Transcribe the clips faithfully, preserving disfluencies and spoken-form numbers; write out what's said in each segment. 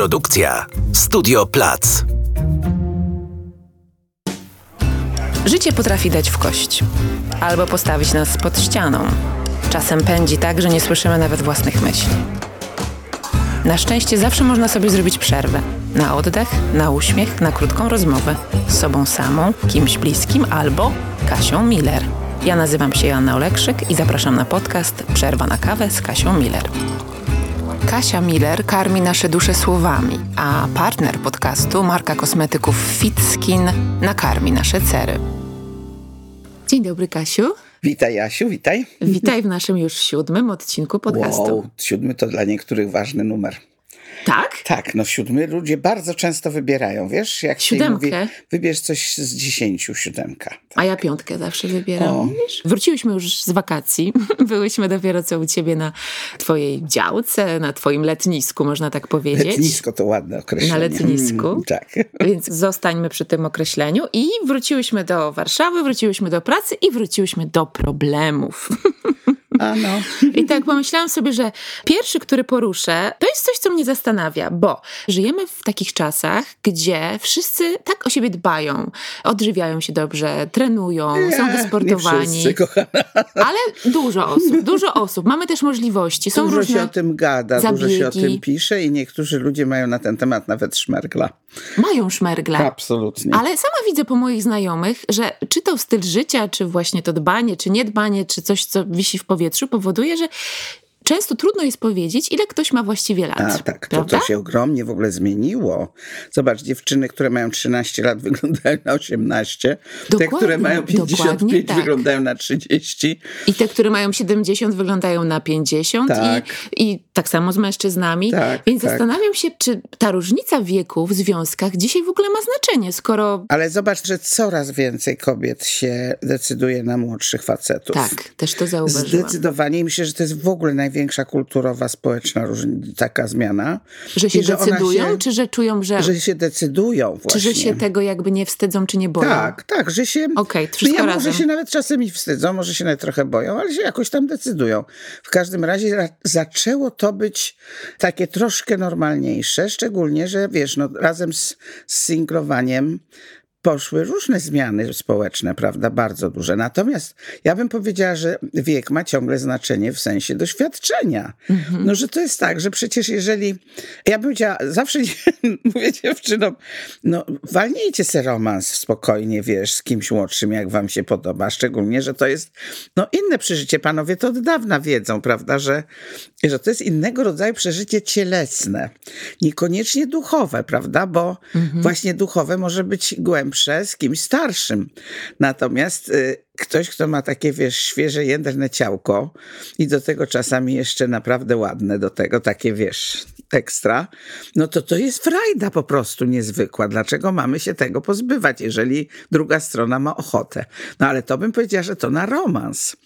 Produkcja Studio Plac. Życie potrafi dać w kość. Albo postawić nas pod ścianą. Czasem pędzi tak, że nie słyszymy nawet własnych myśli. Na szczęście zawsze można sobie zrobić przerwę. Na oddech, na uśmiech, na krótką rozmowę. Z sobą samą, kimś bliskim albo Kasią Miller. Ja nazywam się Joanna Olekszyk i zapraszam na podcast Przerwa na Kawę z Kasią Miller. Kasia Miller karmi nasze dusze słowami, a partner podcastu, marka kosmetyków FitSkin, nakarmi nasze cery. Dzień dobry, Kasiu. Witaj, Jasiu, witaj. Witaj w naszym już siódmym odcinku podcastu. Wow, siódmy to dla niektórych ważny numer. Tak? Tak, no siódmy ludzie bardzo często wybierają, wiesz? Jak siódemkę. Się mówi, wybierz coś z dziesięciu, siódemka. Tak. A ja piątkę zawsze wybieram, o. Wiesz? Wróciłyśmy już z wakacji, byłyśmy dopiero co u ciebie na twojej działce, na twoim letnisku, można tak powiedzieć. Letnisko to ładne określenie. Na letnisku, mm, tak. Więc zostańmy przy tym określeniu i wróciłyśmy do Warszawy, wróciłyśmy do pracy i wróciłyśmy do problemów. A no. I tak pomyślałam sobie, że pierwszy, który poruszę, to jest coś, co mnie zastanawia, bo żyjemy w takich czasach, gdzie wszyscy tak o siebie dbają, odżywiają się dobrze, trenują, nie, są wysportowani. Nie wszyscy, kochana. Ale dużo osób, dużo osób. Mamy też możliwości. Są dużo różne się o tym gada, zabiegi. Dużo się o tym pisze i niektórzy ludzie mają na ten temat nawet szmergla. Mają szmergla. Absolutnie. Ale sama widzę po moich znajomych, że czy to styl życia, czy właśnie to dbanie, czy niedbanie, czy coś, co wisi w powietrzu, powoduje, że często trudno jest powiedzieć, ile ktoś ma właściwie lat. A tak, to, to się ogromnie w ogóle zmieniło. Zobacz, dziewczyny, które mają trzynaście lat, wyglądają na osiemnaście. Dokładnie, te, które mają pięćdziesiąt pięć, tak. Wyglądają na trzydzieści. I te, które mają siedemdziesiąt, wyglądają na pięćdziesiąt. Tak. I, I tak samo z mężczyznami. Tak, Więc tak. Zastanawiam się, czy ta różnica wieku w związkach dzisiaj w ogóle ma znaczenie, skoro... Ale zobacz, że coraz więcej kobiet się decyduje na młodszych facetów. Tak, też to zauważyłam. Zdecydowanie. I myślę, że to jest w ogóle najwięcej większa kulturowa, społeczna różnica, taka zmiana. Że się I decydują, że się, czy że czują, że... Że się decydują właśnie. Czy że się tego jakby nie wstydzą, czy nie boją. Tak, tak, że się... Okej, okay, wszystko ja razem. Może się nawet czasami wstydzą, może się nawet trochę boją, ale się jakoś tam decydują. W każdym razie ra- zaczęło to być takie troszkę normalniejsze, szczególnie, że wiesz, no razem z, z singlowaniem poszły różne zmiany społeczne, prawda, bardzo duże. Natomiast ja bym powiedziała, że wiek ma ciągle znaczenie w sensie doświadczenia. Mm-hmm. No, że to jest tak, że przecież jeżeli... Ja bym powiedziała, zawsze mówię dziewczynom, no walnijcie se romans spokojnie, wiesz, z kimś młodszym, jak wam się podoba. Szczególnie, że to jest no inne przeżycie. Panowie to od dawna wiedzą, prawda, że, że to jest innego rodzaju przeżycie cielesne. Niekoniecznie duchowe, prawda, bo mm-hmm. właśnie duchowe może być głębsze z kimś starszym. Natomiast y, ktoś, kto ma takie, wiesz, świeże, jędrne ciałko i do tego czasami jeszcze naprawdę ładne do tego, takie, wiesz, ekstra, no to to jest frajda po prostu niezwykła. Dlaczego mamy się tego pozbywać, jeżeli druga strona ma ochotę? No ale to bym powiedziała, że to na romans,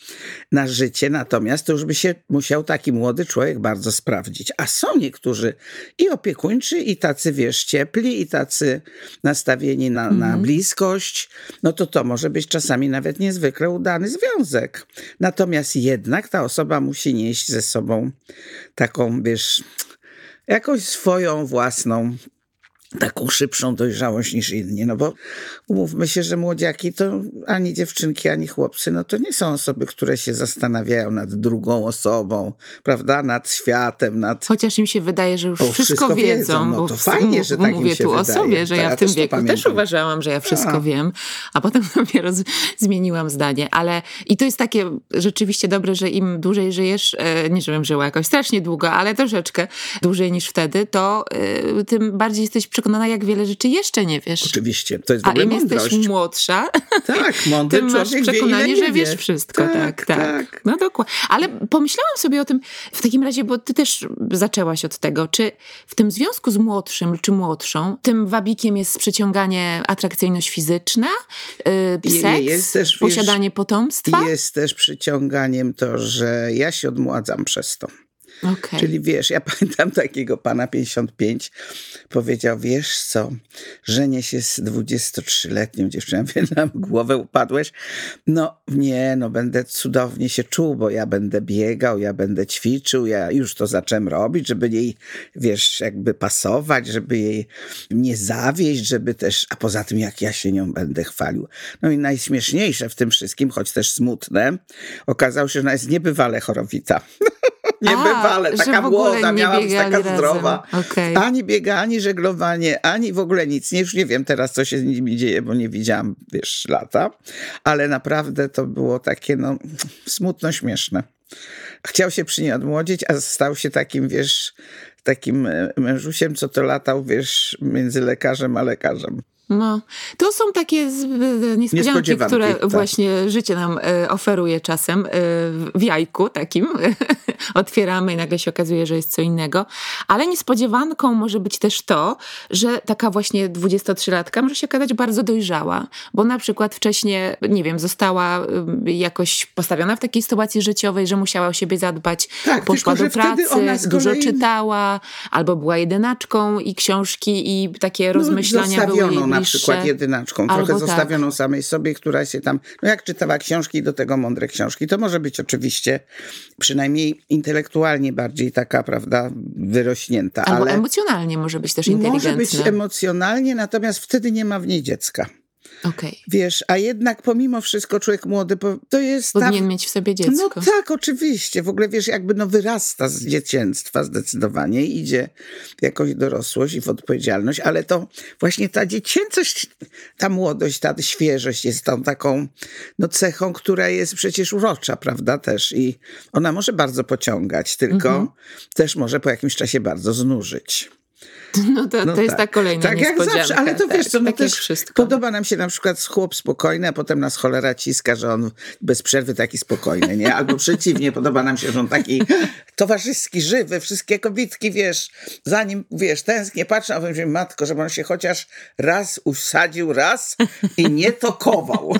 na życie. Natomiast to już by się musiał taki młody człowiek bardzo sprawdzić. A są niektórzy i opiekuńczy, i tacy, wiesz, ciepli, i tacy nastawieni na, na mhm. bliskość. No to to może być czasami nawet niezwykle udany związek. Natomiast jednak ta osoba musi nieść ze sobą taką, wiesz... jakąś swoją własną, taką szybszą dojrzałość niż inni. No bo umówmy się, że młodziaki to ani dziewczynki, ani chłopcy, no to nie są osoby, które się zastanawiają nad drugą osobą, prawda, nad światem, nad... Chociaż im się wydaje, że już o, wszystko, wszystko wiedzą. wiedzą no bo to fajnie, że tak mówię im się tu wydaje. O sobie, że ja, ja w tym wieku pamiętam. Też uważałam, że ja wszystko a. wiem, a potem dopiero z- zmieniłam zdanie, ale i to jest takie rzeczywiście dobre, że im dłużej żyjesz, e, nie żebym żyła jakoś strasznie długo, ale troszeczkę dłużej niż wtedy, to e, tym bardziej jesteś przekonany, jak wiele rzeczy jeszcze nie wiesz. Oczywiście, to jest w ogóle mądrość. A im jesteś młodsza, tak, mądry tym masz przekonanie, wie, że wiesz wie. wszystko. Tak, tak, tak. No dokładnie. Ale pomyślałam sobie o tym w takim razie, bo ty też zaczęłaś od tego, czy w tym związku z młodszym czy młodszą, tym wabikiem jest przyciąganie, atrakcyjność fizyczna, yy, seks, jest też, posiadanie wiesz, potomstwa? Jest też przyciąganiem to, że ja się odmładzam przez to. Okay. Czyli wiesz, ja pamiętam takiego pana pięćdziesiąt pięć, powiedział, wiesz co, żenię się z dwudziestotrzyletnią dziewczyną, na głowę upadłeś. No nie, no będę cudownie się czuł, bo ja będę biegał, ja będę ćwiczył, ja już to zacząłem robić, żeby jej, wiesz, jakby pasować, żeby jej nie zawieść, żeby też, a poza tym jak ja się nią będę chwalił. No i najśmieszniejsze w tym wszystkim, choć też smutne, okazało się, że ona jest niebywale chorowita. Niebywale, a, taka młoda, miała być taka razem. Zdrowa. Okay. Ani biega, ani żeglowanie, ani w ogóle nic. Nie, już nie wiem teraz, co się z nimi dzieje, bo nie widziałam, wiesz, lata. Ale naprawdę to było takie, no, smutno-śmieszne. Chciał się przy niej odmłodzić, a stał się takim, wiesz, takim mężusiem, co to latał, wiesz, między lekarzem a lekarzem. No, to są takie niespodzianki, niespodzianki które tak. właśnie życie nam oferuje czasem w jajku takim. Otwieramy i nagle się okazuje, że jest co innego. Ale niespodziewanką może być też to, że taka właśnie dwudziestotrzylatka może się okazać bardzo dojrzała, bo na przykład wcześniej, nie wiem, została jakoś postawiona w takiej sytuacji życiowej, że musiała o siebie zadbać, tak, poszła tylko, do pracy, ona z dużo kolei... czytała, albo była jedynaczką i książki i takie no, rozmyślania były jej na bliższe. Przykład jedynaczką, trochę albo zostawioną tak. samej sobie, która się tam, no jak czytała książki, do tego mądre książki, to może być oczywiście przynajmniej intelektualnie bardziej taka, prawda, wyrośnięta. Albo ale emocjonalnie może być też inteligentna. Może być emocjonalnie, natomiast wtedy nie ma w niej dziecka. Okay. Wiesz, a jednak pomimo wszystko człowiek młody, to jest... Powinien ta... mieć w sobie dziecko. No tak, oczywiście. W ogóle, wiesz, jakby no wyrasta z dzieciństwa zdecydowanie, idzie w jakąś dorosłość i w odpowiedzialność, ale to właśnie ta dziecięcość, ta młodość, ta świeżość jest tą taką no cechą, która jest przecież urocza, prawda, też i ona może bardzo pociągać, tylko mm-hmm. też może po jakimś czasie bardzo znużyć. No to, no to tak. jest ta kolejna tak niespodzianka. Tak jak zawsze, ale to tak, wiesz co, no tak też wszystko. Podoba nam się na przykład chłop spokojny, a potem nas cholera ciska, że on bez przerwy taki spokojny, nie? Albo przeciwnie, podoba nam się, że on taki towarzyski, żywy, wszystkie kobitki, wiesz, zanim, wiesz, tęsknię, patrzę, a powiem, matko, żeby on się chociaż raz usadził, raz i nie tokował.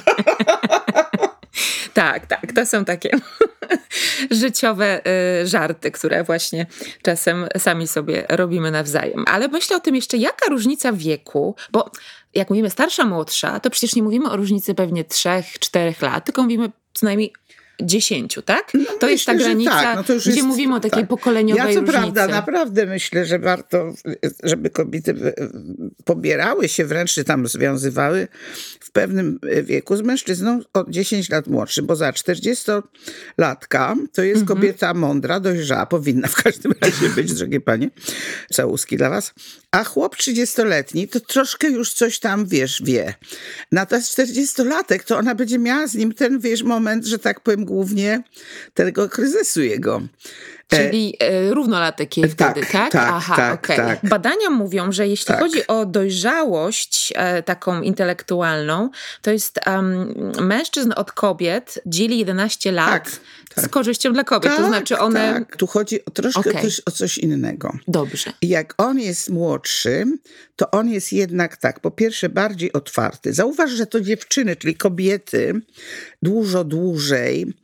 Tak, tak, to są takie życiowe żarty, które właśnie czasem sami sobie robimy nawzajem. Ale myślę o tym jeszcze, jaka różnica wieku, bo jak mówimy starsza, młodsza, to przecież nie mówimy o różnicy pewnie trzech, czterech lat, tylko mówimy co najmniej dziesięciu, tak? No, to myślę, jest ta granica, tak. no to gdzie jest, mówimy o takiej tak. pokoleniowej różnicy. Ja co różnicy. Prawda, naprawdę myślę, że warto, żeby kobiety pobierały się wręcz, czy tam związywały w pewnym wieku z mężczyzną od dziesięciu lat młodszym, bo za czterdziestolatka to jest mhm. kobieta mądra, dojrzała, powinna w każdym razie być, drogie panie, całuski dla was, a chłop trzydziestoletni to troszkę już coś tam, wiesz, wie. Natomiast czterdziestolatek to ona będzie miała z nim ten, wiesz, moment, że tak powiem, głównie tego kryzysu jego. Czyli e, równolatek jej tak, wtedy, tak? tak Aha, tak, okej. Okay. Tak. Badania mówią, że jeśli tak. chodzi o dojrzałość e, taką intelektualną, to jest um, mężczyzn od kobiet dzieli jedenaście lat tak, tak. z korzyścią dla kobiet. Tak, to znaczy one... Tak. Tu chodzi o troszkę okay. też o coś innego. Dobrze. Jak on jest młodszy, to on jest jednak tak, po pierwsze bardziej otwarty. Zauważ, że to dziewczyny, czyli kobiety dużo dłużej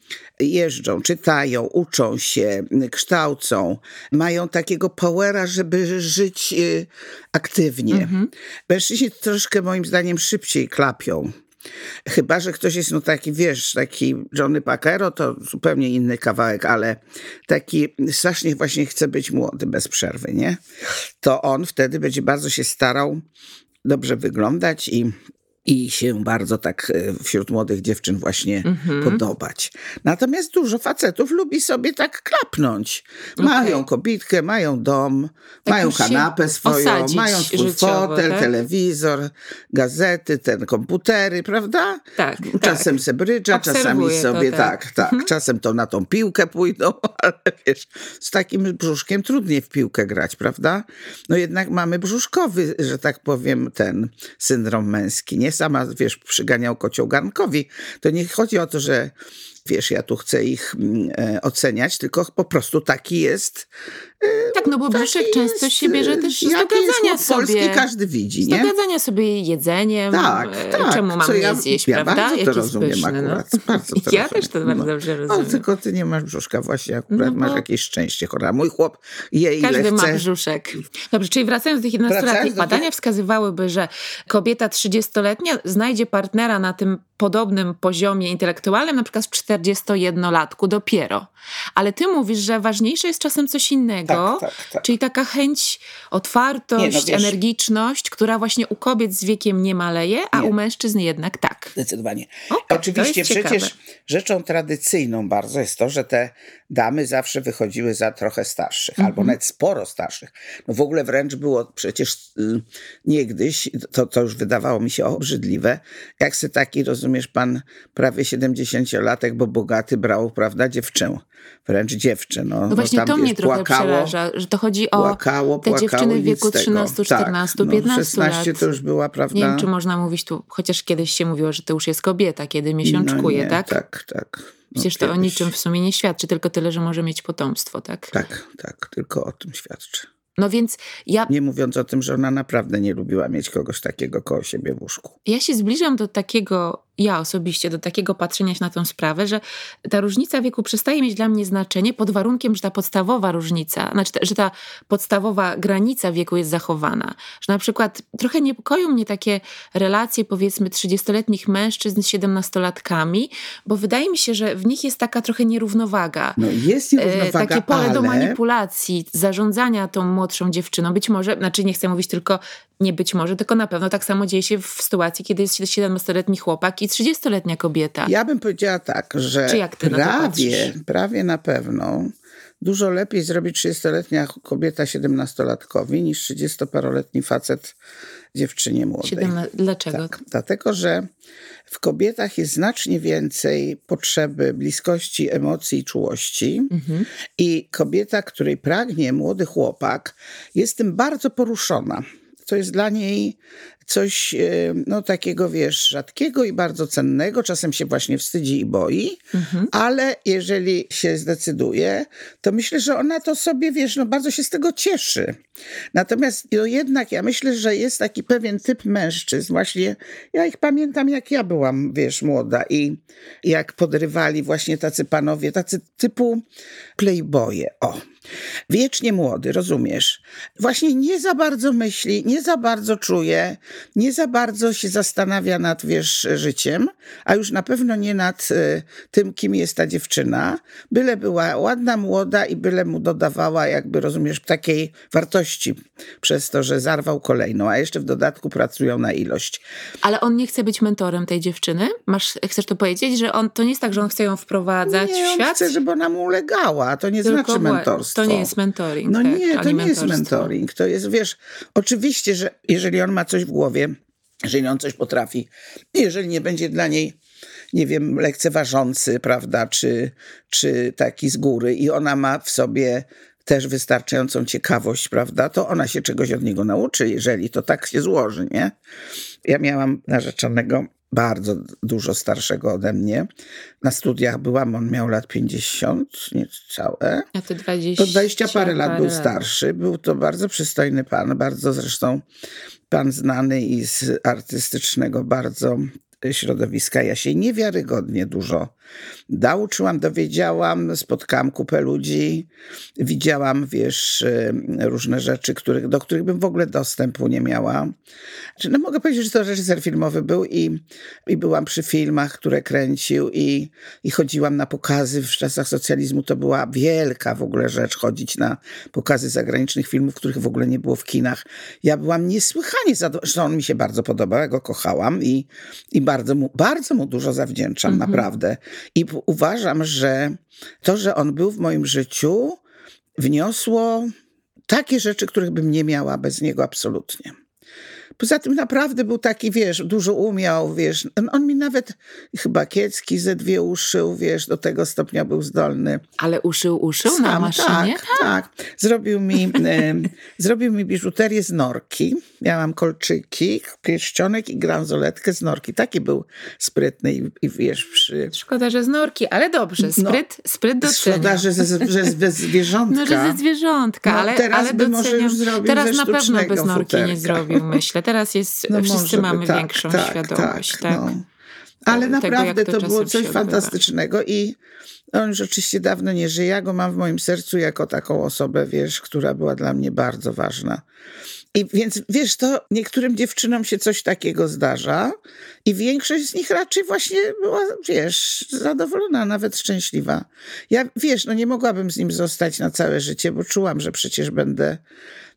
jeżdżą, czytają, uczą się, kształcą, mają takiego powera, żeby żyć y, aktywnie. Mm-hmm. Mężczyźni troszkę moim zdaniem szybciej klapią. Chyba że ktoś jest no taki, wiesz, taki Johnny Packero, to zupełnie inny kawałek, ale taki strasznie właśnie chce być młody bez przerwy, nie? To on wtedy będzie bardzo się starał dobrze wyglądać i I się bardzo tak wśród młodych dziewczyn właśnie mm-hmm. podobać. Natomiast dużo facetów lubi sobie tak klapnąć. Mają okay. kobitkę, mają dom, tak mają kanapę swoją, mają swój życiowo, fotel, tak? telewizor, gazety, ten komputery, prawda? Tak, czasem tak. se brydża, czasami sobie to, tak, tak. tak. Mm-hmm. Czasem to na tą piłkę pójdą, ale wiesz, z takim brzuszkiem trudniej w piłkę grać, prawda? No jednak mamy brzuszkowy, że tak powiem, ten syndrom męski, nie? Sama, wiesz, przyganiał kocioł garnkowi. To nie chodzi o to, że wiesz, ja tu chcę ich e, oceniać, tylko po prostu taki jest. E, tak, no bo brzuszek często jest, się bierze też z dogadzania sobie. Polski każdy widzi, nie? Z dogadzania sobie jedzeniem, tak, tak, czemu mam ja, nie zjeść, ja prawda? Ja to rozumiem pyszne, akurat. No. Bardzo to ja rozumiem. Też to bardzo no. dobrze rozumiem. No, tylko ty nie masz brzuszka właśnie, akurat no, masz jakieś szczęście, chora. Mój chłop je ile każdy chce. Każdy ma brzuszek. Dobrze, czyli wracając do tych jedenastoletnich, badania do... wskazywałyby, że kobieta trzydziestoletnia znajdzie partnera na tym podobnym poziomie intelektualnym, na przykład w czterdziestojednolatku dopiero. Ale ty mówisz, że ważniejsze jest czasem coś innego, tak, tak, tak. czyli taka chęć, otwartość, nie, no energiczność, która właśnie u kobiet z wiekiem nie maleje, a nie. u mężczyzn jednak tak. Zdecydowanie. Okay, oczywiście przecież ciekawe. Rzeczą tradycyjną bardzo jest to, że te damy zawsze wychodziły za trochę starszych, mm-hmm. albo nawet sporo starszych. No w ogóle wręcz było przecież y, niegdyś, to, to już wydawało mi się obrzydliwe, jak se taki, rozumiesz, pan prawie siedemdziesięciolatek, bo bogaty brał, prawda, dziewczynę, wręcz dziewczę. No, no właśnie no tam, to mnie trochę płakało, przeraża, że to chodzi o płakało, te płakało, dziewczyny w wieku trzynastu, czternastu, piętnastu lat. To już była, prawda... Nie wiem, czy można mówić tu, chociaż kiedyś się mówiło, że to już jest kobieta, kiedy miesiączkuje, no nie, tak? tak, tak. Przecież to o niczym w sumie nie świadczy, tylko tyle, że może mieć potomstwo, tak? Tak, tak, tylko o tym świadczy. No więc ja... Nie mówiąc o tym, że ona naprawdę nie lubiła mieć kogoś takiego koło siebie w łóżku. Ja się zbliżam do takiego, ja osobiście, do takiego patrzenia się na tą sprawę, że ta różnica wieku przestaje mieć dla mnie znaczenie pod warunkiem, że ta podstawowa różnica, znaczy, że ta podstawowa granica wieku jest zachowana. Że na przykład trochę niepokoją mnie takie relacje, powiedzmy, trzydziestoletnich mężczyzn z siedemnastolatkami, bo wydaje mi się, że w nich jest taka trochę nierównowaga. No jest nierównowaga, e, takie pole ale... do manipulacji, zarządzania tą młodszą dziewczyną. Być może, znaczy nie chcę mówić tylko nie być może, tylko na pewno tak samo dzieje się w sytuacji, kiedy jest siedemnastoletni chłopak i trzydziestoletnia kobieta. Ja bym powiedziała tak, że prawie, prawie na pewno dużo lepiej zrobi trzydziestoletnia kobieta siedemnastolatkowi niż trzydziestoparoletni facet dziewczynie młodej. Siedemna... Dlaczego? Tak, dlatego, że w kobietach jest znacznie więcej potrzeby bliskości, emocji i czułości. Mhm. I kobieta, której pragnie młody chłopak, jest tym bardzo poruszona. To jest dla niej coś no, takiego, wiesz, rzadkiego i bardzo cennego. Czasem się właśnie wstydzi i boi, mhm. ale jeżeli się zdecyduje, to myślę, że ona to sobie, wiesz, no, bardzo się z tego cieszy. Natomiast no, jednak ja myślę, że jest taki pewien typ mężczyzn. Właśnie ja ich pamiętam, jak ja byłam, wiesz, młoda i jak podrywali właśnie tacy panowie, tacy typu playboye. O, wiecznie młody, rozumiesz? Właśnie nie za bardzo myśli, nie za bardzo czuje, nie za bardzo się zastanawia nad, wiesz, życiem, a już na pewno nie nad y, tym, kim jest ta dziewczyna, byle była ładna, młoda i byle mu dodawała jakby, rozumiesz, takiej wartości przez to, że zarwał kolejną, a jeszcze w dodatku pracują na ilość. Ale on nie chce być mentorem tej dziewczyny? Masz, chcesz to powiedzieć, że on, to nie jest tak, że on chce ją wprowadzać nie, w świat? Nie, on chce, żeby ona mu ulegała, to nie tylko znaczy mentorstwo. To nie jest mentoring. No tak, nie, to nie mentorstwo. Jest mentoring, to jest, wiesz, oczywiście, że jeżeli on ma coś w głowie, jeżeli on coś potrafi, jeżeli nie będzie dla niej, nie wiem, lekceważący, prawda, czy, czy taki z góry i ona ma w sobie też wystarczającą ciekawość, prawda, to ona się czegoś od niego nauczy, jeżeli to tak się złoży, nie? Ja miałam narzeczonego bardzo dużo starszego ode mnie. Na studiach byłam, on miał lat pięćdziesiąt, niecałe. A to dwadzieścia. To dwadzieścia parę lat był starszy. Był to bardzo przystojny pan, bardzo zresztą pan znany i z artystycznego bardzo środowiska. Ja się niewiarygodnie dużo nauczyłam, dowiedziałam, spotkałam kupę ludzi, widziałam, wiesz, różne rzeczy, których, do których bym w ogóle dostępu nie miała. No mogę powiedzieć, że to reżyser filmowy był i, i byłam przy filmach, które kręcił i, i chodziłam na pokazy. W czasach socjalizmu to była wielka w ogóle rzecz, chodzić na pokazy zagranicznych filmów, których w ogóle nie było w kinach. Ja byłam niesłychanie zadowolona, zresztą on mi się bardzo podobał, ja go kochałam i, i bardzo mu, bardzo mu dużo zawdzięczam, mhm. naprawdę. I uważam, że to, że on był w moim życiu, wniosło takie rzeczy, których bym nie miała bez niego absolutnie. Poza tym naprawdę był taki, wiesz, dużo umiał, wiesz. On mi nawet chyba kiecki ze dwie uszył, wiesz, do tego stopnia był zdolny. Ale uszył, uszył Sam, na maszynie? Tak, tak. Zrobił mi, zrobił mi biżuterię z norki. Ja mam kolczyki, pierścionek i gransoletkę z norki. Taki był sprytny i, i wiesz... Przy... Szkoda, że z norki, ale dobrze. Spryt, no, spryt docenia. Szkoda, że ze, że ze zwierzątka. No, że ze zwierzątka, no, ale, teraz ale doceniam. Może już teraz na pewno bez norki futerka. Nie zrobił, myślę. Teraz jest, no wszyscy by, mamy tak, większą tak, świadomość. Tak, tak. No. Ale tego, naprawdę to, to było coś fantastycznego i on już oczywiście dawno nie żyje. Ja go mam w moim sercu jako taką osobę, wiesz, która była dla mnie bardzo ważna. I więc wiesz, to niektórym dziewczynom się coś takiego zdarza i większość z nich raczej właśnie była, wiesz, zadowolona, nawet szczęśliwa. Ja, wiesz, no nie mogłabym z nim zostać na całe życie, bo czułam, że przecież będę,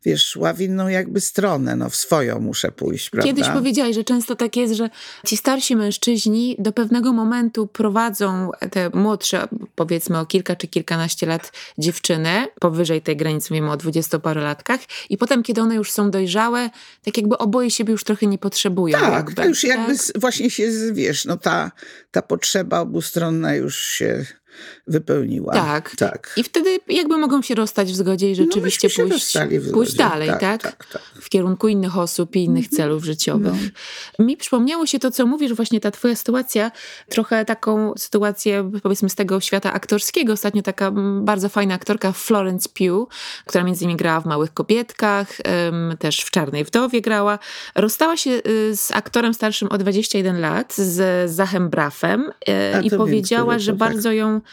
wiesz, szła w inną jakby stronę, no w swoją muszę pójść, prawda? Kiedyś powiedziałaś, że często tak jest, że ci starsi mężczyźni do pewnego momentu prowadzą te młodsze, powiedzmy o kilka czy kilkanaście lat dziewczyny, powyżej tej granicy mówimy o dwudziestoparolatkach i potem, kiedy one już są dojrzałe, tak jakby oboje siebie już trochę nie potrzebują. Tak, jakby. To już tak? jakby właśnie się, wiesz, no ta, ta potrzeba obustronna już się wypełniła. Tak. tak. I wtedy jakby mogą się rozstać w zgodzie i rzeczywiście no pójść, pójść dalej, tak, tak? Tak, tak? W kierunku innych osób i innych mm-hmm. celów życiowych. No. Mi przypomniało się to, co mówisz, właśnie ta twoja sytuacja, trochę taką sytuację, powiedzmy, z tego świata aktorskiego. Ostatnio taka bardzo fajna aktorka Florence Pugh, która między innymi grała w Małych Kobietkach, też w Czarnej Wdowie grała. Rozstała się z aktorem starszym o dwadzieścia jeden lat, z Zachem Braffem i powiedziała, wiem, że tak. bardzo ją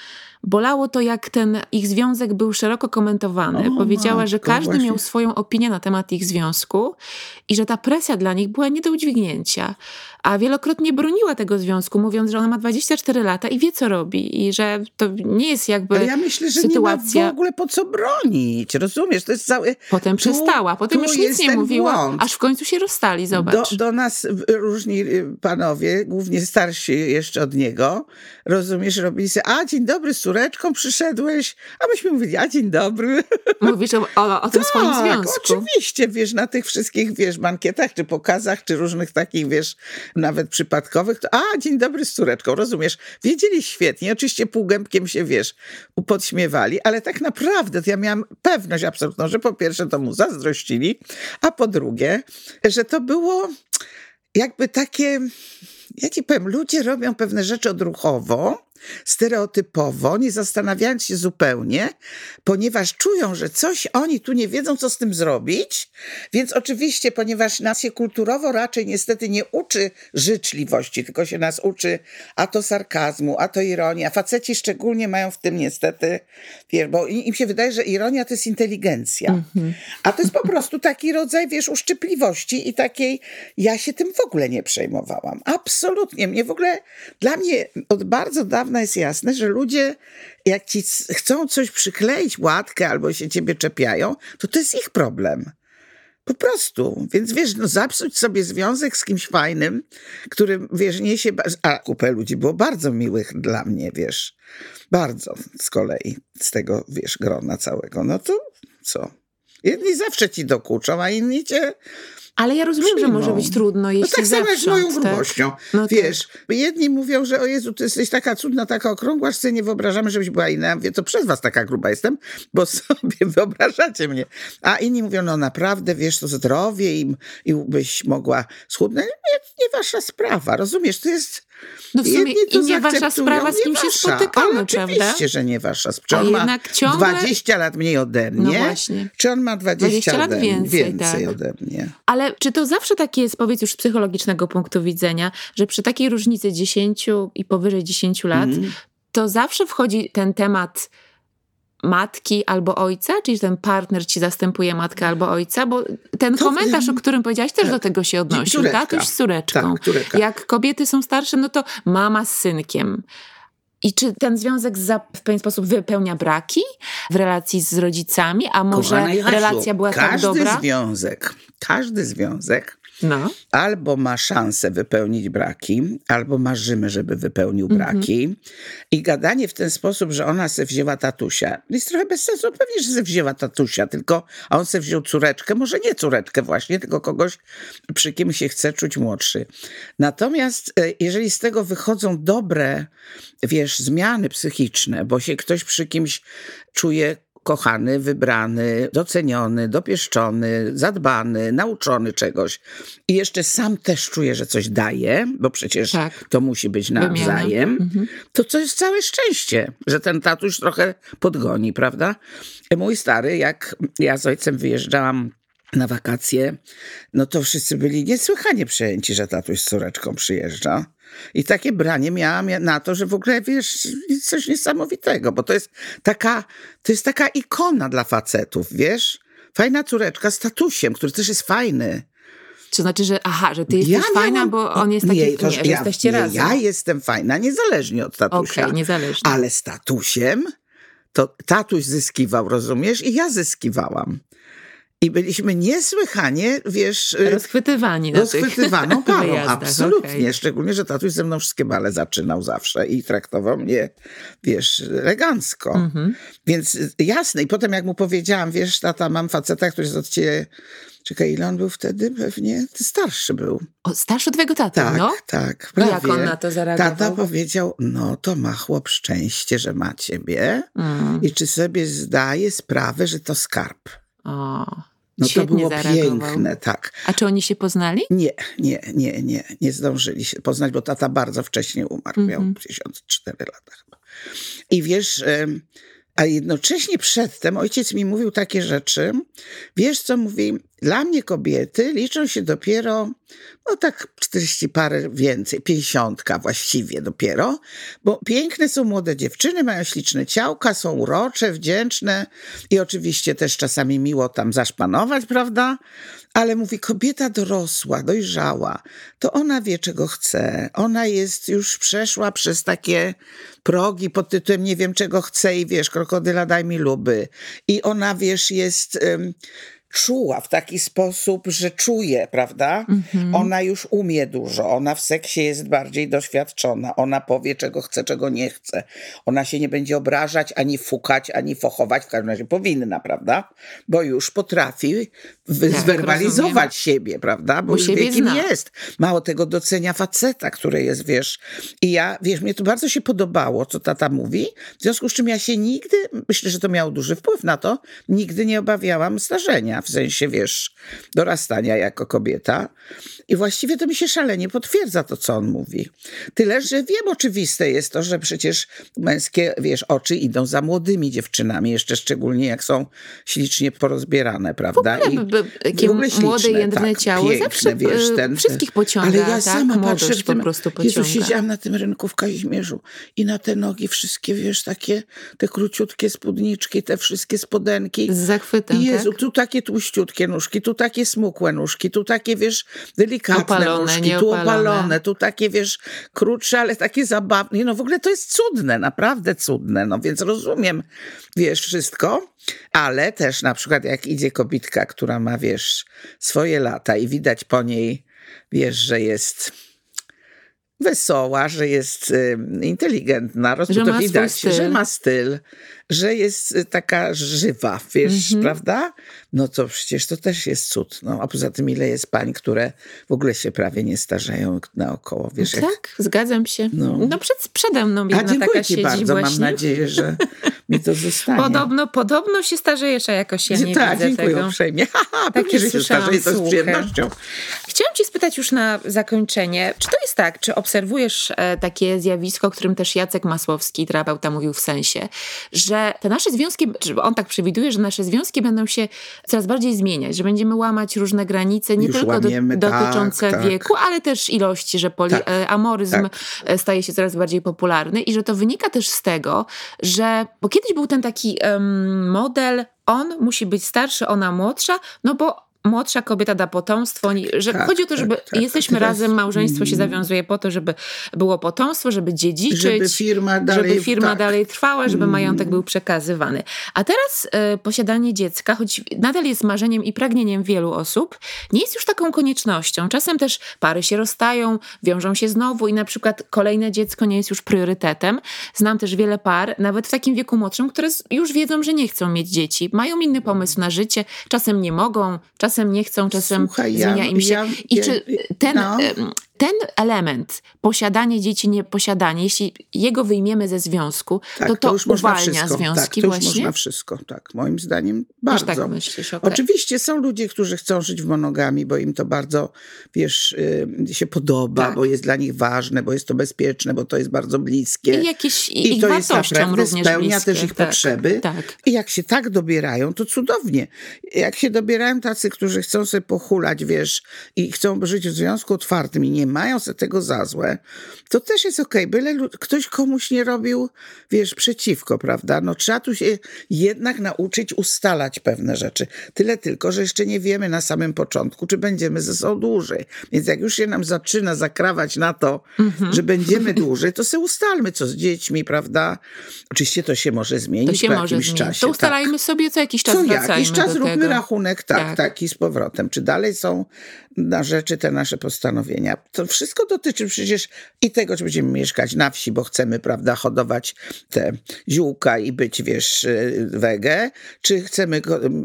bolało to, jak ten ich związek był szeroko komentowany. O, Powiedziała, matko, że każdy właśnie. miał swoją opinię na temat ich związku i że ta presja dla nich była nie do udźwignięcia. A wielokrotnie broniła tego związku, mówiąc, że ona ma dwadzieścia cztery lata i wie, co robi. I że to nie jest jakby sytuacja... Ale ja myślę, że sytuacja... nie ma w ogóle po co bronić, rozumiesz? To jest cały... Potem tu, przestała, potem już nic nie mówiła, błąd. Aż w końcu się rozstali, zobacz. Do, do nas różni panowie, głównie starsi jeszcze od niego, rozumiesz, robili sobie, a dzień dobry, z córeczką przyszedłeś, a myśmy mówili, a dzień dobry. Mówisz o, o, o tym tak, swoim związku. Oczywiście, wiesz, na tych wszystkich, wiesz, bankietach, czy pokazach, czy różnych takich, wiesz... nawet przypadkowych, to a, dzień dobry z córeczką, rozumiesz? Wiedzieli świetnie, oczywiście półgębkiem się, wiesz, podśmiewali, ale tak naprawdę to ja miałam pewność absolutną, że po pierwsze to mu zazdrościli, a po drugie, że to było jakby takie, ja ci powiem, ludzie robią pewne rzeczy odruchowo, stereotypowo, nie zastanawiając się zupełnie, ponieważ czują, że coś oni tu nie wiedzą, co z tym zrobić, więc oczywiście, ponieważ nas się kulturowo raczej niestety nie uczy życzliwości, tylko się nas uczy a to sarkazmu, a to ironii, a faceci szczególnie mają w tym niestety, wiesz, bo im się wydaje, że ironia to jest inteligencja, mm-hmm. a to jest po prostu taki rodzaj, wiesz, uszczypliwości i takiej, ja się tym w ogóle nie przejmowałam, absolutnie, mnie w ogóle, dla mnie od bardzo dawna jest jasne, że ludzie, jak ci chcą coś przykleić, łatkę albo się ciebie czepiają, to to jest ich problem. Po prostu. Więc wiesz, no zapsuć sobie związek z kimś fajnym, którym, wiesz, niesie... A kupę ludzi było bardzo miłych dla mnie, wiesz. Bardzo z kolei z tego, wiesz, grona całego. No to co? Jedni zawsze ci dokuczą, a inni cię... Ale ja rozumiem, przyjmą. Że może być trudno, jeśli no tak zawsze... tak samo jak z moją grubością. Tak? No wiesz, tak. Jedni mówią, że o Jezu, ty jesteś taka cudna, taka okrągła, że sobie nie wyobrażamy, żebyś była inna. Ja mówię, to przez was taka gruba jestem, bo sobie wyobrażacie mnie. A inni mówią, no naprawdę, wiesz, to zdrowie im i byś mogła schudnąć. Nie, nie wasza sprawa, rozumiesz? To jest... No w sumie i nie wasza sprawa, z kim wasza. Się spotykamy, ale oczywiście, prawda? Oczywiście, że nie wasza sprawa. Czy on ma ciągle... dwadzieścia lat mniej ode mnie? No właśnie. Czy on ma dwadzieścia, dwadzieścia lat ode mnie, więcej, więcej tak. ode mnie? Ale czy to zawsze takie jest, powiedz już z psychologicznego punktu widzenia, że przy takiej różnicy dziesięciu i powyżej dziesięciu lat, mm. to zawsze wchodzi ten temat... matki albo ojca? Czyli ten partner ci zastępuje matkę albo ojca? Bo ten to komentarz, wiem. O którym powiedziałaś, też tak. do tego się odnosił. Tatuś z córeczką. Tak, jak kobiety są starsze, no to mama z synkiem. I czy ten związek za, w pewien sposób wypełnia braki w relacji z rodzicami? A może Kochana Jasiu, relacja była tak dobra? Każdy związek, każdy związek no. albo ma szansę wypełnić braki, albo marzymy, żeby wypełnił braki. Mm-hmm. I gadanie w ten sposób, że ona se wzięła tatusia, jest trochę bez sensu. Pewnie, że se wzięła tatusia, tylko a on se wziął córeczkę, może nie córeczkę właśnie, tylko kogoś, przy kim się chce czuć młodszy. Natomiast jeżeli z tego wychodzą dobre, wiesz, zmiany psychiczne, bo się ktoś przy kimś czuje kochany, wybrany, doceniony, dopieszczony, zadbany, nauczony czegoś. I jeszcze sam też czuje, że coś daje, bo przecież tak. to musi być nawzajem. Mhm. To to jest całe szczęście, że ten tatuś trochę podgoni, prawda? Mój stary, jak ja z ojcem wyjeżdżałam na wakacje, no to wszyscy byli niesłychanie przejęci, że tatuś z córeczką przyjeżdża. I takie branie miałam na to, że w ogóle, wiesz, coś niesamowitego, bo to jest taka, to jest taka ikona dla facetów, wiesz? Fajna córeczka z tatusiem, który też jest fajny. To znaczy, że aha, że ty jesteś ja fajna, miałam, bo on jest taki, nie, to, nie że ja, jesteście nie, razem. Ja jestem fajna, niezależnie od tatusia. Okej, niezależnie. Ale z tatusiem to tatuś zyskiwał, rozumiesz? I ja zyskiwałam. I byliśmy niesłychanie, wiesz... Rozchwytywani. Rozchwytywaną parą, absolutnie. Okay. Szczególnie, że tatuś ze mną wszystkie bale zaczynał zawsze i traktował mnie, wiesz, elegancko. Mm-hmm. Więc jasne. I potem jak mu powiedziałam, wiesz, tata, mam faceta, który jest od ciebie... Czekaj, ile on był wtedy? Pewnie ty starszy był. O, starszy od twojego taty, tak, no? Tak, prawie. Jak on na to zareagował? Tata powiedział, no to ma chłop szczęście, że ma ciebie mm. i czy sobie zdaje sprawę, że to skarb. O... No to było zareagował. Piękne, tak. A czy oni się poznali? Nie, nie, nie, nie. Nie zdążyli się poznać, bo tata bardzo wcześnie umarł. Mm-hmm. Miał pięćdziesiąt cztery lata chyba. I wiesz, a jednocześnie przedtem ojciec mi mówił takie rzeczy. Wiesz co, mówi, dla mnie kobiety liczą się dopiero, no tak czterdzieści parę więcej, pięćdziesiątka właściwie dopiero, bo piękne są młode dziewczyny, mają śliczne ciałka, są urocze, wdzięczne i oczywiście też czasami miło tam zaszpanować, prawda? Ale mówi, kobieta dorosła, dojrzała, to ona wie, czego chce. Ona jest już przeszła przez takie progi pod tytułem nie wiem, czego chce i wiesz, krokodyla daj mi luby. I ona, wiesz, jest... Ym, czuła w taki sposób, że czuje, prawda? Mm-hmm. Ona już umie dużo, ona w seksie jest bardziej doświadczona, ona powie, czego chce, czego nie chce. Ona się nie będzie obrażać, ani fukać, ani fochować, w każdym razie powinna, prawda? Bo już potrafi w- tak, zwerbalizować rozumiem. Siebie, prawda? Bo, Bo już wie, kim zna. Jest. Mało tego, docenia faceta, który jest, wiesz, i ja, wiesz, mnie to bardzo się podobało, co tata mówi, w związku z czym ja się nigdy, myślę, że to miało duży wpływ na to, nigdy nie obawiałam starzenia. W sensie, wiesz, dorastania jako kobieta. I właściwie to mi się szalenie potwierdza to, co on mówi. Tyle, że wiem, oczywiste jest to, że przecież męskie, wiesz, oczy idą za młodymi dziewczynami, jeszcze szczególnie jak są ślicznie porozbierane, prawda? W ogóle, I, w ogóle śliczne, młode, jędrne tak, ciało piękne, zawsze wiesz, ten, wszystkich pociąga. Ale ja tak, sama patrzę w tym, Jezu, siedziałam na tym rynku w Kazimierzu i na te nogi wszystkie, wiesz, takie, te króciutkie spódniczki, te wszystkie spodenki. Z zachwytem, Jezu, tak? tu takie tłuściutkie nóżki, tu takie smukłe nóżki, tu takie, wiesz, delikatne opalone, nóżki, tu opalone, tu takie, wiesz, krótsze, ale takie zabawne. No w ogóle to jest cudne, naprawdę cudne. No więc rozumiem, wiesz, wszystko, ale też na przykład jak idzie kobitka, która ma, wiesz, swoje lata i widać po niej, wiesz, że jest... wesoła, że jest y, inteligentna, że to widać, że ma styl, że jest y, taka żywa, wiesz, mm-hmm. prawda? No to przecież to też jest cud. No, a poza tym ile jest pań, które w ogóle się prawie nie starzeją naokoło, wiesz? Tak, jak... zgadzam się. No, no przed, przede mną jedna taka siedzi właśnie. A dziękuję ci bardzo, właśnie. Mam nadzieję, że mi to zostanie. Podobno, podobno się starzejesz, a jakoś ja nie Ta, widzę dziękuję, tego. Tak, dziękuję uprzejmie. Pewnie, że się starzeje, to z przyjemnością. Chciałam ci spytać już na zakończenie, czy to jest tak, czy obserwujesz takie zjawisko, o którym też Jacek Masłowski, terapeuta, mówił w Sensie, że te nasze związki, on tak przewiduje, że nasze związki będą się coraz bardziej zmieniać, że będziemy łamać różne granice, nie Już tylko łamiemy, do, dotyczące tak, wieku, tak. ale też ilości, że poliamoryzm tak, tak. staje się coraz bardziej popularny i że to wynika też z tego, że, bo kiedyś był ten taki um, model, on musi być starszy, ona młodsza, no bo młodsza kobieta da potomstwo. Że tak, chodzi o to, żeby tak, tak, jesteśmy teraz razem, małżeństwo się zawiązuje po to, żeby było potomstwo, żeby dziedziczyć, żeby firma dalej, żeby firma tak. dalej trwała, żeby mm. majątek był przekazywany. A teraz y, posiadanie dziecka, choć nadal jest marzeniem i pragnieniem wielu osób, nie jest już taką koniecznością. Czasem też pary się rozstają, wiążą się znowu i na przykład kolejne dziecko nie jest już priorytetem. Znam też wiele par, nawet w takim wieku młodszym, które już wiedzą, że nie chcą mieć dzieci. Mają inny pomysł na życie, czasem nie mogą, czasem nie chcą, czasem Słuchaj, zmienia ja, im się. Ja, I ja, czy ten, no. ten element, posiadanie dzieci, nieposiadanie, jeśli jego wyjmiemy ze związku, tak, to to, to już uwalnia związki tak, to właśnie? Już można wszystko, tak. Moim zdaniem bardzo. Tak myślisz, okay. Oczywiście są ludzie, którzy chcą żyć w monogamii, bo im to bardzo, wiesz, się podoba, tak. bo jest dla nich ważne, bo jest to bezpieczne, bo to jest bardzo bliskie. I, jakieś, i, I to jest naprawdę, spełnia bliskie, też ich tak, potrzeby. Tak. I jak się tak dobierają, to cudownie. Jak się dobierają tacy, którzy chcą sobie pohulać, wiesz, i chcą żyć w związku otwartym i nie mają sobie tego za złe, to też jest okej. Okay. Byle ktoś komuś nie robił, wiesz, przeciwko, prawda? No trzeba tu się jednak nauczyć ustalać pewne rzeczy. Tyle tylko, że jeszcze nie wiemy na samym początku, czy będziemy ze sobą dłużej. Więc jak już się nam zaczyna zakrawać na to, mm-hmm. że będziemy dłużej, to sobie ustalmy, co z dziećmi, prawda? Oczywiście to się może zmienić to się po może jakimś zmienić. czasie. To ustalajmy tak. sobie, co jakiś czas co wracajmy do jakiś czas róbmy tego. rachunek, tak, tak, taki z powrotem. Czy dalej są na rzeczy te nasze postanowienia? To wszystko dotyczy przecież i tego, czy będziemy mieszkać na wsi, bo chcemy, prawda, hodować te ziółka i być, wiesz, wege, czy chcemy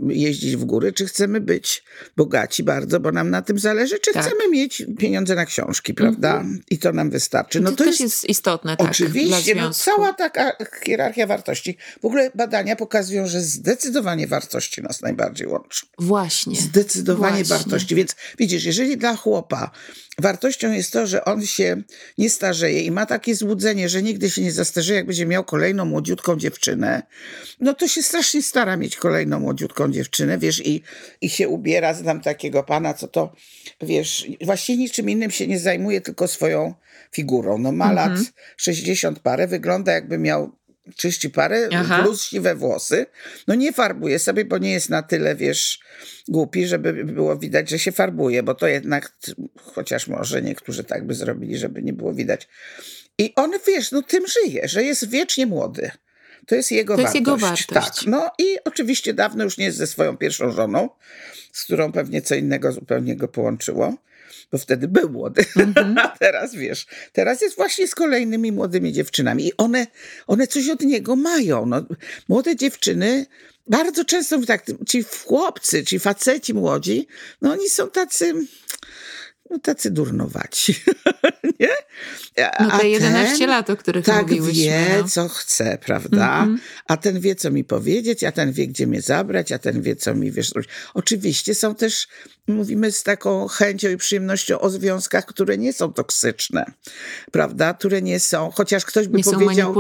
jeździć w góry, czy chcemy być bogaci bardzo, bo nam na tym zależy, czy tak. chcemy mieć pieniądze na książki, prawda? Mm-hmm. I to nam wystarczy. No to, to też jest, jest istotne, tak, oczywiście, no, cała taka hierarchia wartości. W ogóle badania pokazują, że zdecydowanie wartości nas najbardziej łączą. Właśnie. Zdecydowanie Właśnie. wartości. Więc widzisz, jeżeli dla chłopa wartością jest to, że on się nie starzeje i ma takie złudzenie, że nigdy się nie zastarzeje, jak będzie miał kolejną młodziutką dziewczynę, no to się strasznie stara mieć kolejną młodziutką dziewczynę, wiesz, i, i się ubiera, znam takiego pana, co to, wiesz, właściwie niczym innym się nie zajmuje, tylko swoją figurą. No ma mhm. lat sześćdziesiąt parę, wygląda jakby miał trzydzieści parę, Aha. plus siwe włosy. No nie farbuje sobie, bo nie jest na tyle, wiesz, głupi, żeby było widać, że się farbuje, bo to jednak, chociaż może niektórzy tak by zrobili, żeby nie było widać. I on, wiesz, no tym żyje, że jest wiecznie młody. To jest jego to wartość. To jest jego wartość. Tak. No i oczywiście dawno już nie jest ze swoją pierwszą żoną, z którą pewnie co innego zupełnie go połączyło, bo wtedy był młody, mm-hmm. a teraz wiesz, teraz jest właśnie z kolejnymi młodymi dziewczynami i one, one coś od niego mają. No, młode dziewczyny bardzo często, tak, ci chłopcy, ci faceci młodzi, no oni są tacy... No tacy durnowaci, nie? A, no te jedenaście ten, lat, o których tak mówiłyśmy. Tak wie, no. co chce, prawda? Mm-hmm. A ten wie, co mi powiedzieć, a ten wie, gdzie mnie zabrać, a ten wie, co mi, wiesz... Oczywiście są też, mówimy z taką chęcią i przyjemnością o związkach, które nie są toksyczne, prawda? Które nie są... Chociaż ktoś by nie powiedział,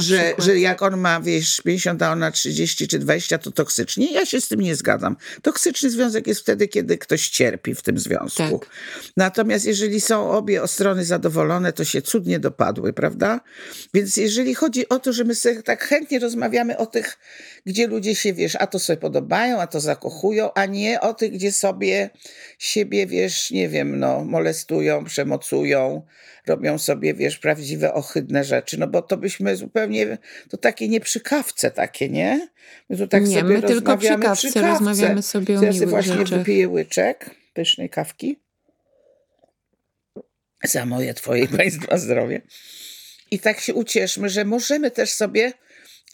że, że jak on ma, wiesz, pięćdziesiąt, a ona trzydzieści czy dwadzieścia, to toksycznie. Ja się z tym nie zgadzam. Toksyczny związek jest wtedy, kiedy ktoś cierpi w tym związku. Tak. Natomiast jeżeli są obie strony zadowolone, to się cudnie dopadły, prawda? Więc jeżeli chodzi o to, że my sobie tak chętnie rozmawiamy o tych, gdzie ludzie się, wiesz, a to sobie podobają, a to zakochują, a nie o tych, gdzie sobie siebie, wiesz, nie wiem, no, molestują, przemocują, robią sobie, wiesz, prawdziwe, ohydne rzeczy. No bo to byśmy zupełnie, to takie nie przy kawce takie, nie? My tu tak nie, sobie my tylko przy kawce, przy kawce rozmawiamy sobie o miłych rzeczach. Ja sobie właśnie wypiję łyczek pysznej kawki. Za moje, twoje i państwa zdrowie. I tak się ucieszmy, że możemy też sobie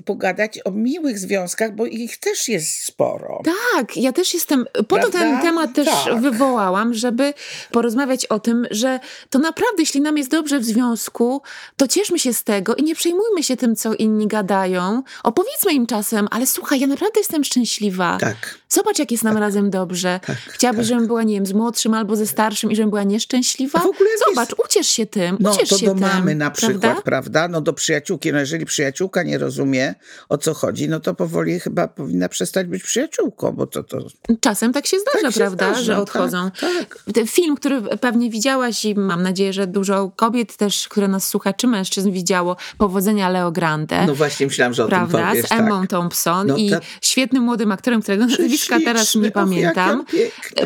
pogadać o miłych związkach, bo ich też jest sporo. Tak, ja też jestem, po Prawda? to ten temat też tak. wywołałam, żeby porozmawiać o tym, że to naprawdę, jeśli nam jest dobrze w związku, to cieszmy się z tego i nie przejmujmy się tym, co inni gadają. Opowiedzmy im czasem, ale słuchaj, ja naprawdę jestem szczęśliwa. Tak. Zobacz, jak jest nam tak. razem dobrze. Tak, Chciałabyś, tak. żebym była, nie wiem, z młodszym albo ze starszym i żebym była nieszczęśliwa? Zobacz, jest... uciesz się tym, no, uciesz się tym. No to do mamy na przykład, prawda? prawda? No do przyjaciółki, no jeżeli przyjaciółka nie rozumie, rozumie, o co chodzi, no to powoli chyba powinna przestać być przyjaciółką, bo to... to... Czasem tak się zdarza, tak się prawda, zdarza, że odchodzą. Tak, tak. Film, który pewnie widziałaś i mam nadzieję, że dużo kobiet też, które nas słucha, czy mężczyzn widziało, Powodzenia Leo Grande. No właśnie myślałam, że o prawda, tym powiesz, z Emmą tak. Thompson no, i ta... świetnym młodym aktorem, którego nazwiska teraz nie pamiętam.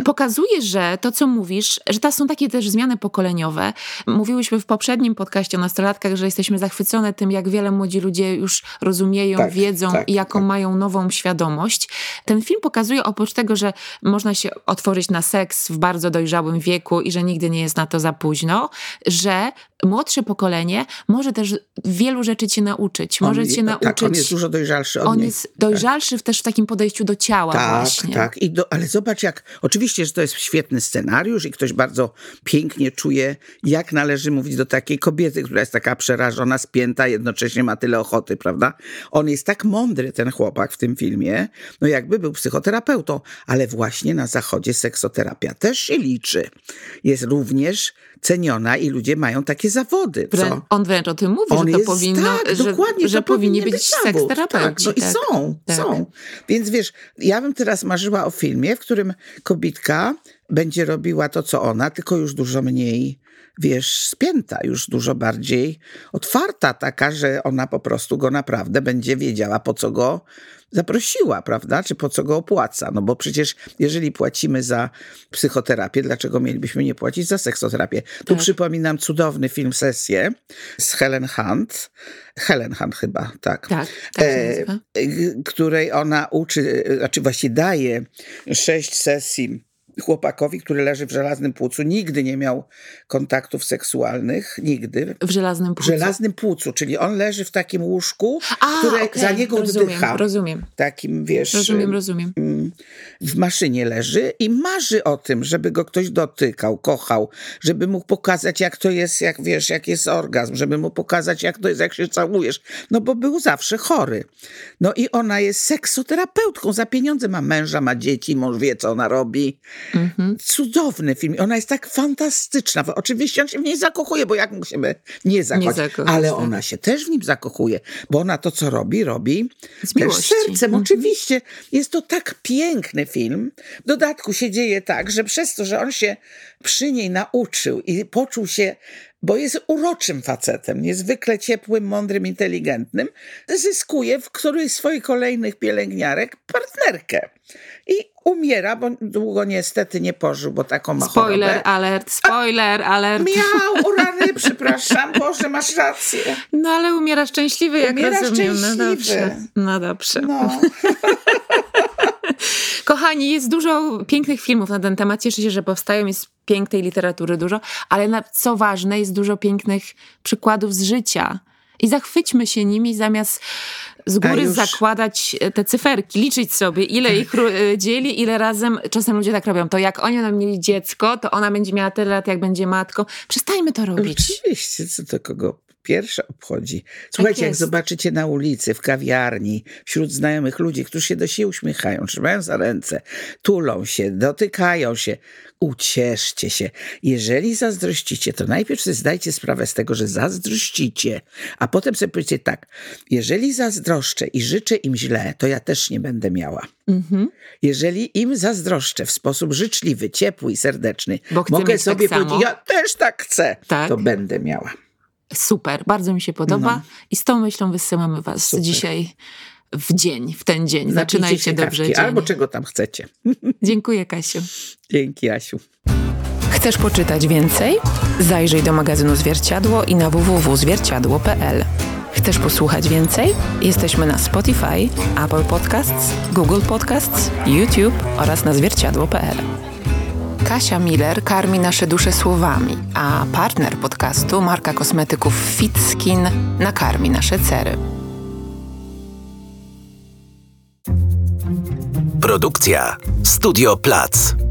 Pokazuje, że to, co mówisz, że to są takie też zmiany pokoleniowe. Mówiłyśmy w poprzednim podcaście o nastolatkach, że jesteśmy zachwycone tym, jak wiele młodzi ludzie już rozumieją, tak, wiedzą tak, i jaką tak. mają nową świadomość. Ten film pokazuje oprócz tego, że można się otworzyć na seks w bardzo dojrzałym wieku i że nigdy nie jest na to za późno, że młodsze pokolenie może też wielu rzeczy cię nauczyć. Może on, cię nauczyć... Tak, on jest dużo dojrzalszy od On niej. Jest dojrzalszy tak. też w takim podejściu do ciała tak, właśnie. Tak, tak. Ale zobacz jak... Oczywiście, że to jest świetny scenariusz i ktoś bardzo pięknie czuje, jak należy mówić do takiej kobiety, która jest taka przerażona, spięta, jednocześnie ma tyle ochoty, prawda? On jest tak mądry, ten chłopak w tym filmie, no jakby był psychoterapeutą, ale właśnie na Zachodzie seksoterapia też się liczy. Jest również ceniona i ludzie mają takie zawody. Co? On wręcz o tym mówi, on że to jest, powinno, tak, że, dokładnie, że to powinni być, być seksterapeuci. Tak, no tak, i są, tak. są. Więc wiesz, ja bym teraz marzyła o filmie, w którym kobitka będzie robiła to, co ona, tylko już dużo mniej, wiesz, spięta, już dużo bardziej otwarta taka, że ona po prostu go naprawdę będzie wiedziała, po co go zaprosiła, prawda? Czy po co go opłaca? No bo przecież jeżeli płacimy za psychoterapię, dlaczego mielibyśmy nie płacić za seksoterapię? Tak. Tu przypominam cudowny film Sesję z Helen Hunt. Helen Hunt chyba, tak. Tak, tak e, której ona uczy, znaczy właściwie daje sześć sesji chłopakowi, który leży w żelaznym płucu, nigdy nie miał kontaktów seksualnych, nigdy. W żelaznym płucu? W żelaznym płucu, czyli on leży w takim łóżku, A, które okay. za niego rozumiem, oddycha. Rozumiem, Takim, wiesz... Rozumiem, rozumiem. W maszynie leży i marzy o tym, żeby go ktoś dotykał, kochał, żeby mu pokazać, jak to jest, jak wiesz, jak jest orgazm, żeby mu pokazać, jak to jest, jak się całujesz. No bo był zawsze chory. No i ona jest seksoterapeutką, za pieniądze ma męża, ma dzieci, mąż wie, co ona robi. Mm-hmm. Cudowny film. Ona jest tak fantastyczna. Oczywiście on się w niej zakochuje, bo jak mógł się nie zakochać, nie zakochać ale tak. ona się też w nim zakochuje, bo ona to, co robi, robi z też sercem. Mm-hmm. Oczywiście jest to tak piękny film. W dodatku się dzieje tak, że przez to, że on się przy niej nauczył i poczuł się, bo jest uroczym facetem, niezwykle ciepłym, mądrym, inteligentnym, zyskuje w którejś z swoich kolejnych pielęgniarek partnerkę. I umiera, bo długo niestety nie pożył, bo taką ma chorobę. Spoiler alert, spoiler A, alert. Miał, o rany, przepraszam, Boże, masz rację. No ale umiera szczęśliwy, jak umiera rozumiem. Szczęśliwy. No dobrze. No dobrze. No. Kochani, jest dużo pięknych filmów na ten temat. Cieszę się, że powstają. Jest pięknej literatury dużo, ale na, co ważne, jest dużo pięknych przykładów z życia. I zachwyćmy się nimi zamiast z góry już... zakładać te cyferki, liczyć sobie, ile ich dzieli, ile razem. Czasem ludzie tak robią. To jak oni będą mieli dziecko, to ona będzie miała tyle lat, jak będzie matką. Przestańmy to robić. Oczywiście, co do kogo pierwsza obchodzi. Słuchajcie, tak jak zobaczycie na ulicy, w kawiarni, wśród znajomych ludzi, którzy się do siebie uśmiechają, trzymają za ręce, tulą się, dotykają się, ucieszcie się. Jeżeli zazdrościcie, to najpierw sobie zdajcie sprawę z tego, że zazdrościcie, a potem sobie powiedzcie tak, jeżeli zazdroszczę i życzę im źle, to ja też nie będę miała. Mhm. Jeżeli im zazdroszczę w sposób życzliwy, ciepły i serdeczny, mogę sobie tak powiedzieć, ja też tak chcę, tak? to będę miała. Super, bardzo mi się podoba no. i z tą myślą wysyłamy was Super. dzisiaj w dzień, w ten dzień. Zaczynajcie dobrze dzień. Albo czego tam chcecie. Dziękuję, Kasiu. Dzięki, Asiu. Chcesz poczytać więcej? Zajrzyj do magazynu Zwierciadło i na w w w kropka zwierciadło kropka p l. Chcesz posłuchać więcej? Jesteśmy na Spotify, Apple Podcasts, Google Podcasts, YouTube oraz na zwierciadło kropka p l. Kasia Miller karmi nasze dusze słowami, a partner podcastu, marka kosmetyków FitSkin, nakarmi nasze cery. Produkcja Studio Plac.